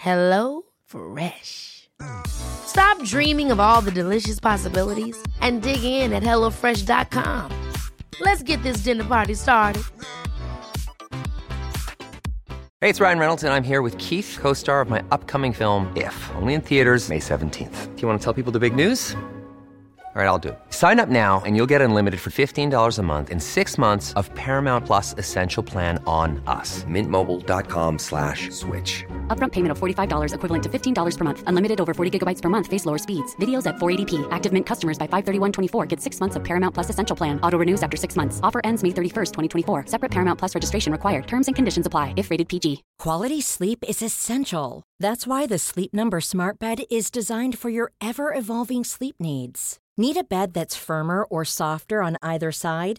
HelloFresh. Stop dreaming of all the delicious possibilities and dig in at HelloFresh.com. Let's get this dinner party started. Hey, it's Ryan Reynolds, and I'm here with Keith, co-star of my upcoming film, If, only in theaters May 17th. Do you want to tell people the big news? All right, I'll do it. Sign up now and you'll get unlimited for $15 a month and 6 months of Paramount Plus Essential Plan on us. MintMobile.com/switch. Upfront payment of $45 equivalent to $15 per month. Unlimited over 40 gigabytes per month. Face lower speeds. Videos at 480p. Active Mint customers by 531.24 get 6 months of Paramount Plus Essential Plan. Auto renews after 6 months. Offer ends May 31st, 2024. Separate Paramount Plus registration required. Terms and conditions apply if rated PG. Quality sleep is essential. That's why the Sleep Number Smart Bed is designed for your ever-evolving sleep needs. Need a bed that's firmer or softer on either side?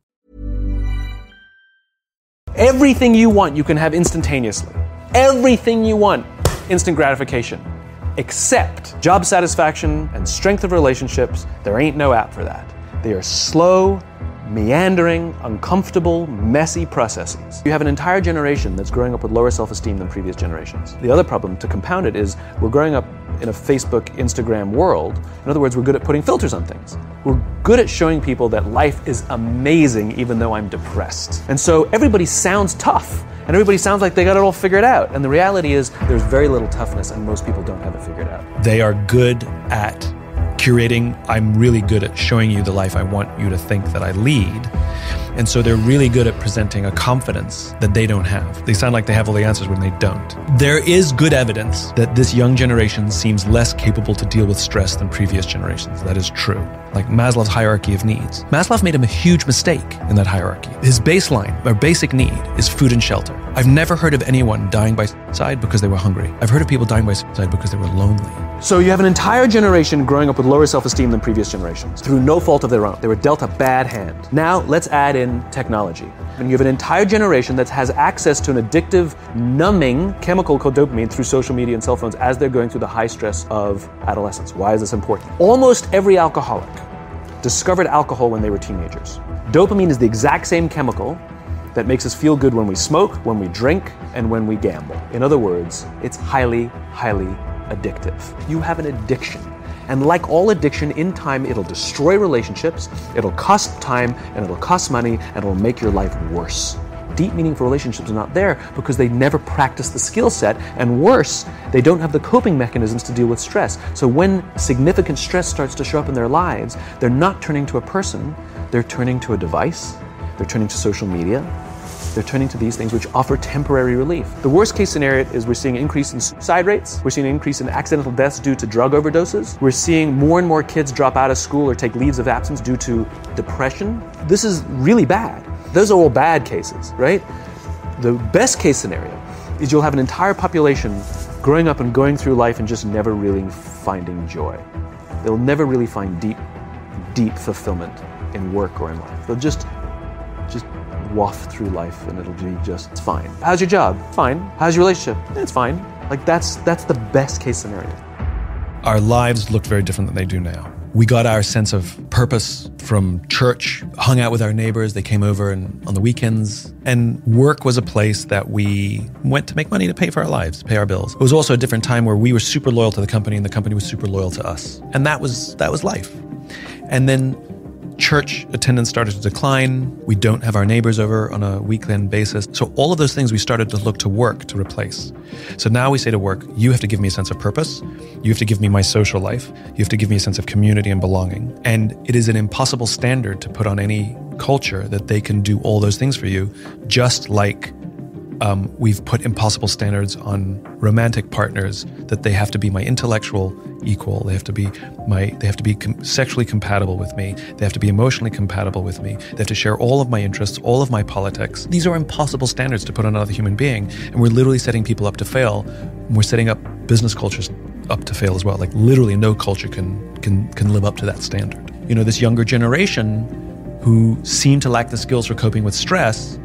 Everything you want, you can have instantaneously. Everything you want, instant gratification. Except job satisfaction and strength of relationships, there ain't no app for that. They are slow, meandering, uncomfortable, messy processes. You have an entire generation that's growing up with lower self-esteem than previous generations. The other problem, to compound it, is we're growing up in a Facebook, Instagram world. In other words, we're good at putting filters on things. We're good at showing people that life is amazing even though I'm depressed. And so everybody sounds tough, and everybody sounds like they got it all figured out. And the reality is there's very little toughness, and most people don't have it figured out. They are good at curating. I'm really good at showing you the life I want you to think that I lead. And so they're really good at presenting a confidence that they don't have. They sound like they have all the answers when they don't. There is good evidence that this young generation seems less capable to deal with stress than previous generations. That is true. Like Maslow's hierarchy of needs. Maslow made him a huge mistake in that hierarchy. His baseline, or basic need, is food and shelter. I've never heard of anyone dying by suicide because they were hungry. I've heard of people dying by suicide because they were lonely. So you have an entire generation growing up with lower self-esteem than previous generations through no fault of their own. They were dealt a bad hand. Now let's add in technology. And you have an entire generation that has access to an addictive, numbing chemical called dopamine through social media and cell phones as they're going through the high stress of adolescence. Why is this important? Almost every alcoholic discovered alcohol when they were teenagers. Dopamine is the exact same chemical that makes us feel good when we smoke, when we drink, and when we gamble. In other words, it's highly, highly addictive. You have an addiction. And like all addiction, in time, it'll destroy relationships, it'll cost time, and it'll cost money, and it'll make your life worse. Deep, meaningful relationships are not there because they never practice the skill set, and worse, they don't have the coping mechanisms to deal with stress. So when significant stress starts to show up in their lives, they're not turning to a person, they're turning to a device, they're turning to social media, they're turning to these things which offer temporary relief. The worst case scenario is we're seeing an increase in suicide rates. We're seeing an increase in accidental deaths due to drug overdoses. We're seeing more and more kids drop out of school or take leaves of absence due to depression. This is really bad. Those are all bad cases, right? The best case scenario is you'll have an entire population growing up and going through life and just never really finding joy. They'll never really find deep fulfillment in work or in life. They'll just waft through life and it'll be just fine. How's your job? Fine. How's your relationship? It's fine. Like that's the best case scenario. Our lives looked very different than they do now. We got our sense of purpose from church, hung out with our neighbors. They came over and on the weekends. And work was a place that we went to make money to pay for our lives, pay our bills. It was also a different time where we were super loyal to the company and the company was super loyal to us. And that was life. And then church attendance started to decline. We don't have our neighbors over on a weekend basis. So all of those things we started to look to work to replace. So now we say to work, you have to give me a sense of purpose. You have to give me my social life. You have to give me a sense of community and belonging. And it is an impossible standard to put on any culture that they can do all those things for you, just like we've put impossible standards on romantic partners that they have to be my intellectual equal, they have to be sexually compatible with me, they have to be emotionally compatible with me, they have to share all of my interests, all of my politics. These are impossible standards to put on another human being, and we're literally setting people up to fail. We're setting up business cultures up to fail as well. Like literally no culture can live up to that standard. You know, this younger generation who seem to lack the skills for coping with stress.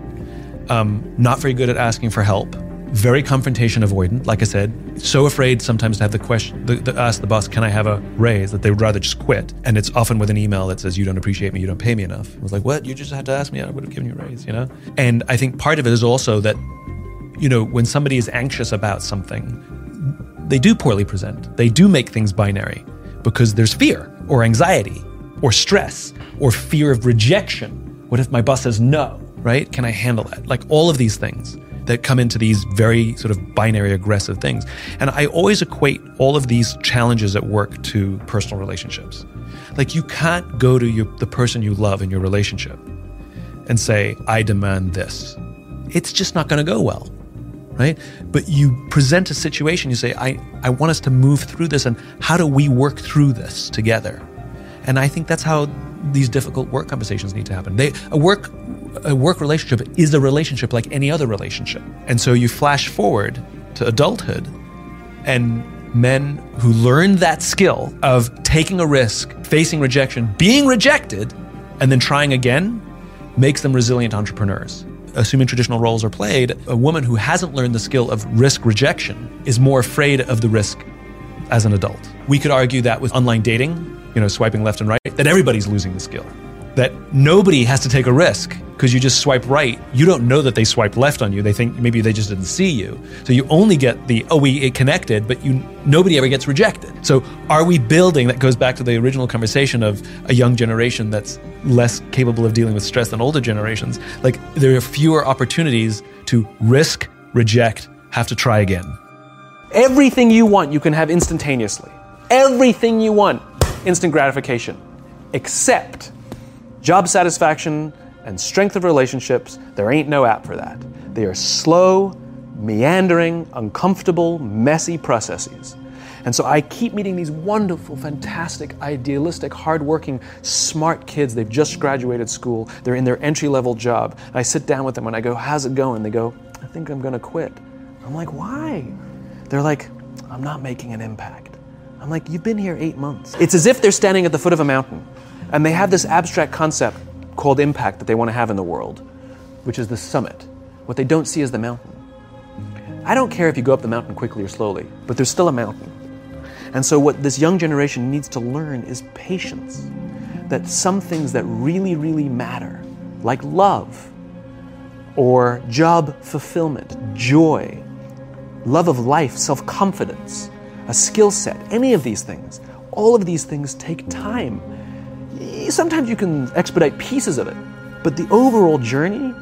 Not very good at asking for help, very confrontation avoidant, like I said, so afraid sometimes to have the question, to ask the boss, can I have a raise, that they would rather just quit. And it's often with an email that says, you don't appreciate me, you don't pay me enough. I was like, what? You just had to ask me, I would have given you a raise, you know? And I think part of it is also that, you know, when somebody is anxious about something, they do poorly present. They do make things binary because there's fear or anxiety or stress or fear of rejection. What if my boss says no? Right? Can I handle that? Like all of these things that come into these very sort of binary aggressive things. And I always equate all of these challenges at work to personal relationships. Like you can't go to the person you love in your relationship and say, I demand this. It's just not going to go well, right? But you present a situation, you say, I want us to move through this and how do we work through this together? And I think that's how these difficult work conversations need to happen. A work relationship is a relationship like any other relationship. And so you flash forward to adulthood and men who learn that skill of taking a risk, facing rejection, being rejected, and then trying again makes them resilient entrepreneurs. Assuming traditional roles are played, a woman who hasn't learned the skill of risk rejection is more afraid of the risk as an adult. We could argue that with online dating, you know, swiping left and right, that everybody's losing the skill. That nobody has to take a risk because you just swipe right. You don't know that they swipe left on you. They think maybe they just didn't see you. So you only get the, oh, we connected, but nobody ever gets rejected. So are we building, that goes back to the original conversation of a young generation that's less capable of dealing with stress than older generations. Like there are fewer opportunities to risk, reject, have to try again. Everything you want, you can have instantaneously. Everything you want, instant gratification, except job satisfaction and strength of relationships, there ain't no app for that. They are slow, meandering, uncomfortable, messy processes. And so I keep meeting these wonderful, fantastic, idealistic, hardworking, smart kids. They've just graduated school. They're in their entry-level job. And I sit down with them and I go, how's it going? They go, I think I'm gonna quit. I'm like, why? They're like, I'm not making an impact. I'm like, you've been here 8 months. It's as if they're standing at the foot of a mountain. And they have this abstract concept called impact that they want to have in the world, which is the summit. What they don't see is the mountain. I don't care if you go up the mountain quickly or slowly, but there's still a mountain. And so what this young generation needs to learn is patience. That some things that really, really matter, like love or job fulfillment, joy, love of life, self-confidence, a skill set, any of these things, all of these things take time. Sometimes you can expedite pieces of it, but the overall journey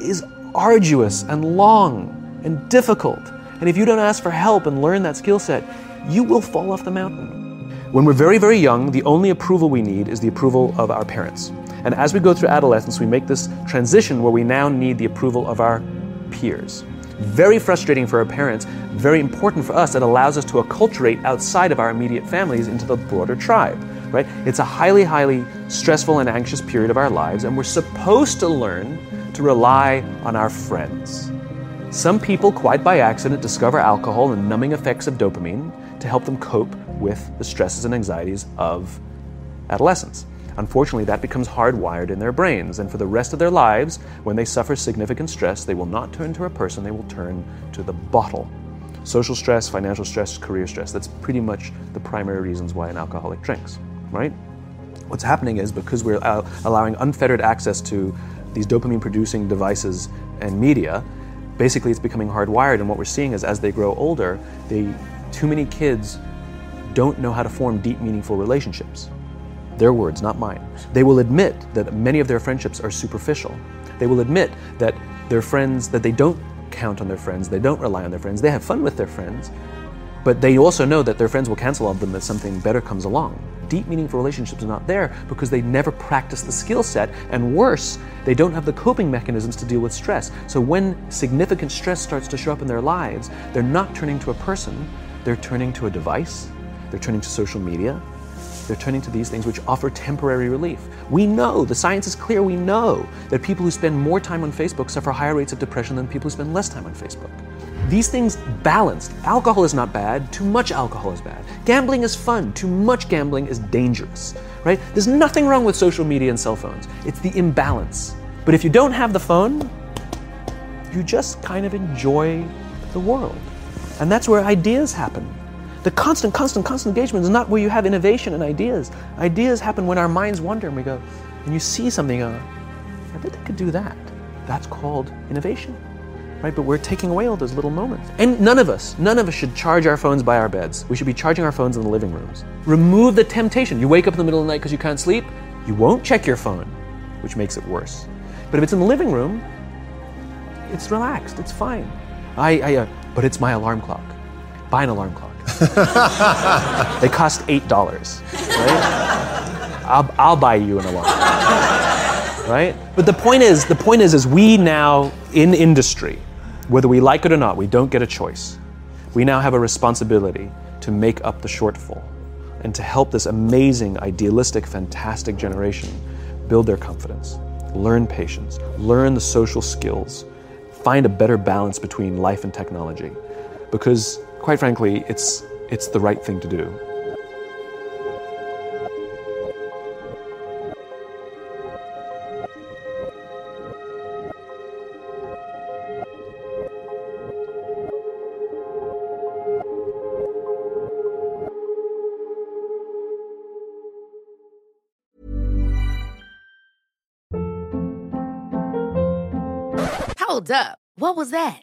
is arduous and long and difficult. And if you don't ask for help and learn that skill set, you will fall off the mountain. When we're very, very young, the only approval we need is the approval of our parents. And as we go through adolescence, we make this transition where we now need the approval of our peers. Very frustrating for our parents, very important for us. It allows us to acculturate outside of our immediate families into the broader tribe, right? It's a highly, highly stressful and anxious period of our lives, and we're supposed to learn to rely on our friends. Some people, quite by accident, discover alcohol and numbing effects of dopamine to help them cope with the stresses and anxieties of adolescence. Unfortunately, that becomes hardwired in their brains, and for the rest of their lives, when they suffer significant stress, they will not turn to a person, they will turn to the bottle. Social stress, financial stress, career stress, that's pretty much the primary reasons why an alcoholic drinks, right? What's happening is because we're allowing unfettered access to these dopamine-producing devices and media, basically it's becoming hardwired, and what we're seeing is as they grow older, too many kids don't know how to form deep, meaningful relationships. Their words, not mine. They will admit that many of their friendships are superficial. They will admit that their friends, that they don't count on their friends, they don't rely on their friends, they have fun with their friends, but they also know that their friends will cancel on them if something better comes along. Deep, meaningful relationships are not there because they never practice the skill set, and worse, they don't have the coping mechanisms to deal with stress. So when significant stress starts to show up in their lives, they're not turning to a person, they're turning to a device, they're turning to social media, they're turning to these things which offer temporary relief. We know, the science is clear, we know that people who spend more time on Facebook suffer higher rates of depression than people who spend less time on Facebook. These things balanced. Alcohol is not bad, too much alcohol is bad. Gambling is fun, too much gambling is dangerous, right? There's nothing wrong with social media and cell phones. It's the imbalance. But if you don't have the phone, you just kind of enjoy the world. And that's where ideas happen. The constant engagement is not where you have innovation and ideas. Ideas happen when our minds wander and we go, and you see something, I bet they could do that. That's called innovation, right? But we're taking away all those little moments. And none of us should charge our phones by our beds. We should be charging our phones in the living rooms. Remove the temptation. You wake up in the middle of the night because you can't sleep, you won't check your phone, which makes it worse. But if it's in the living room, it's relaxed, it's fine. But it's my alarm clock. Buy an alarm clock. They cost $8, right? I'll buy you an alarm, right? But the point is we now, in industry, whether we like it or not, we don't get a choice. We now have a responsibility to make up the shortfall and to help this amazing, idealistic, fantastic generation build their confidence, learn patience, learn the social skills, find a better balance between life and technology. Because, quite frankly, it's the right thing to do. Hold up. What was that?